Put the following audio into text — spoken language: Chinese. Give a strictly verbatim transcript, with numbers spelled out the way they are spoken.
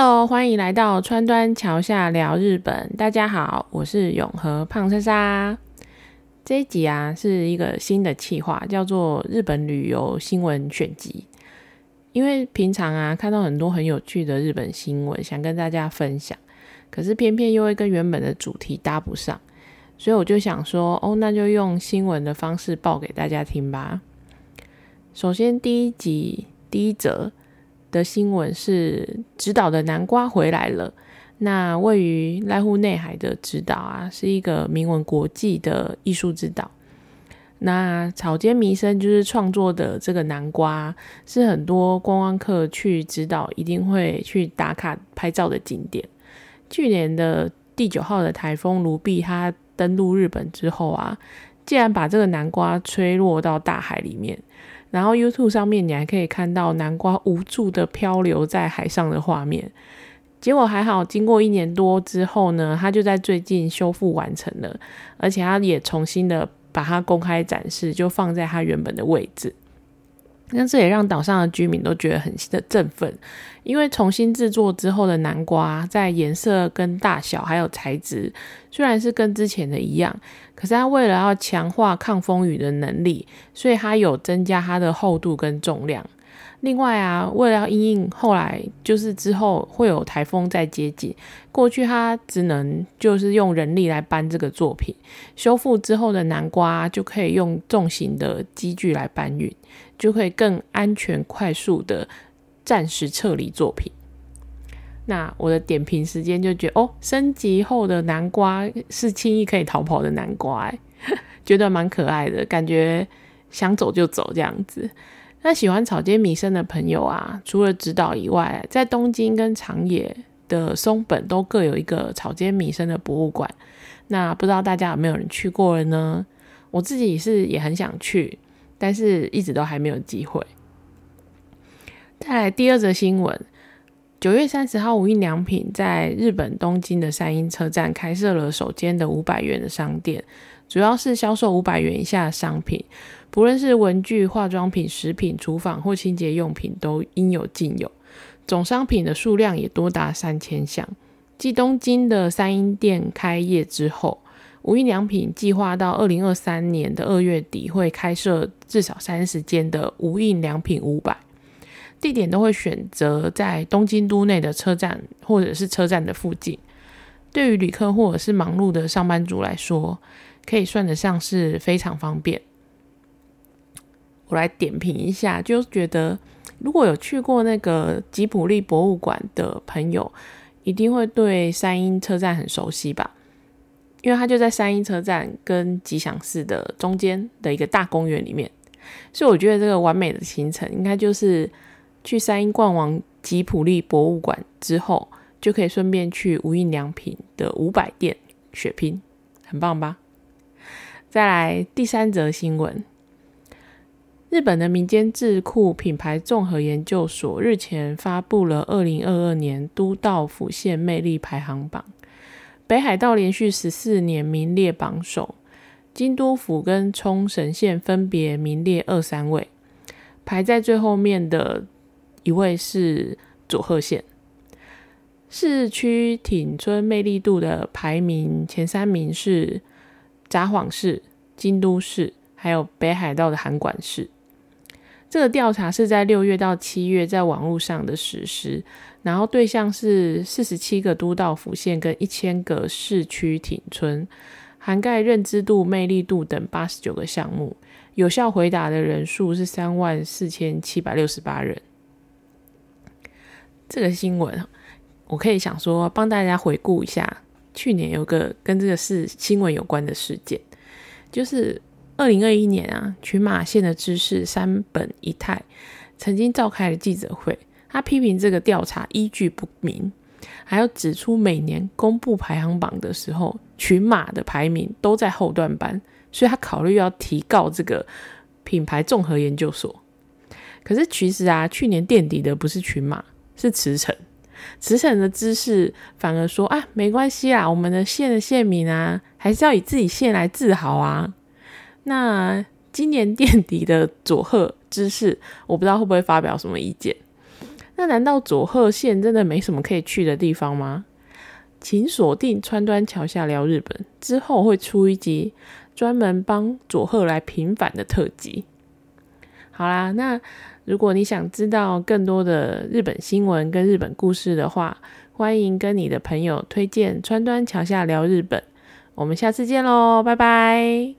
Hello， 欢迎来到川端桥下聊日本。大家好，我是永和胖莎莎。这一集啊是一个新的企划，叫做日本旅游新闻选集。因为平常啊看到很多很有趣的日本新闻，想跟大家分享，可是偏偏又会跟原本的主题搭不上，所以我就想说，哦，那就用新闻的方式报给大家听吧。首先第一集第一则的新闻是直岛的南瓜回来了。那位于濑户内海的直岛啊，是一个名闻国际的艺术之岛。那草间弥生就是创作的这个南瓜，是很多观光客去直岛一定会去打卡拍照的景点。去年的第九号的台风卢碧，它登陆日本之后啊，竟然把这个南瓜吹落到大海里面。然后 YouTube 上面你还可以看到南瓜无助的漂流在海上的画面。结果还好，经过一年多之后呢，它就在最近修复完成了，而且它也重新的把它公开展示，就放在它原本的位置。那这也让岛上的居民都觉得很振奋，因为重新制作之后的南瓜在颜色跟大小还有材质虽然是跟之前的一样，可是它为了要强化抗风雨的能力，所以它有增加它的厚度跟重量。另外啊，为了要因应后来就是之后会有台风在接近，过去它只能就是用人力来搬这个作品，修复之后的南瓜就可以用重型的机具来搬运，就可以更安全快速的暂时撤离作品。那我的点评时间就觉得，哦，升级后的南瓜是轻易可以逃跑的南瓜，欸，觉得蛮可爱的，感觉想走就走这样子。那喜欢草间弥生的朋友啊，除了直岛以外，在东京跟长野的松本都各有一个草间弥生的博物馆。那不知道大家有没有人去过了呢？我自己是也很想去，但是一直都还没有机会。再来第二则新闻，九月三十号无印良品在日本东京的三鹰车站开设了首间的五百元的商店，主要是销售五百元以下的商品，不论是文具、化妆品、食品、厨房或清洁用品都应有尽有，总商品的数量也多达三千项。继东京的三鹰店开业之后，无印良品计划到二零二三年的二月底会开设至少三十间的无印良品五百，地点都会选择在东京都内的车站或者是车站的附近。对于旅客或者是忙碌的上班族来说，可以算得上是非常方便。我来点评一下，就觉得如果有去过那个吉卜力博物馆的朋友，一定会对三鹰车站很熟悉吧，因为它就在三鹰车站跟吉祥寺的中间的一个大公园里面。所以我觉得这个完美的行程应该就是去三鹰逛完吉卜力博物馆之后，就可以顺便去无印良品的五百店血拼，很棒吧。再来第三则新闻，日本的民间智库品牌综合研究所日前发布了二零二二年都道府县魅力排行榜，北海道连续十四年名列榜首，京都府跟冲绳县分别名列二三位，排在最后面的一位是佐贺县。市区町村魅力度的排名前三名是札幌市、京都市还有北海道的函馆市。这个调查是在六月到七月在网络上的实施，然后对象是四十七个都道府县跟一千个市区町村，涵盖认知度、魅力度等八十九个项目，有效回答的人数是三万四千七百六十八人。这个新闻我可以想说帮大家回顾一下，去年有个跟这个事新闻有关的事件，就是二零二一年啊，群马县的知事山本一太曾经召开了记者会，他批评这个调查依据不明，还有指出每年公布排行榜的时候，群马的排名都在后段班，所以他考虑要提告这个品牌综合研究所。可是其实啊，去年垫底的不是群马，是茨城。茨城的知事反而说啊，没关系啦，我们的县的县民啊，还是要以自己县来自豪啊。那今年垫底的佐贺知事，我不知道会不会发表什么意见。那难道佐贺县真的没什么可以去的地方吗？请锁定川端桥下聊日本，之后会出一集专门帮佐贺来平反的特辑。好啦，那如果你想知道更多的日本新闻跟日本故事的话，欢迎跟你的朋友推荐川端桥下聊日本。我们下次见咯，拜拜。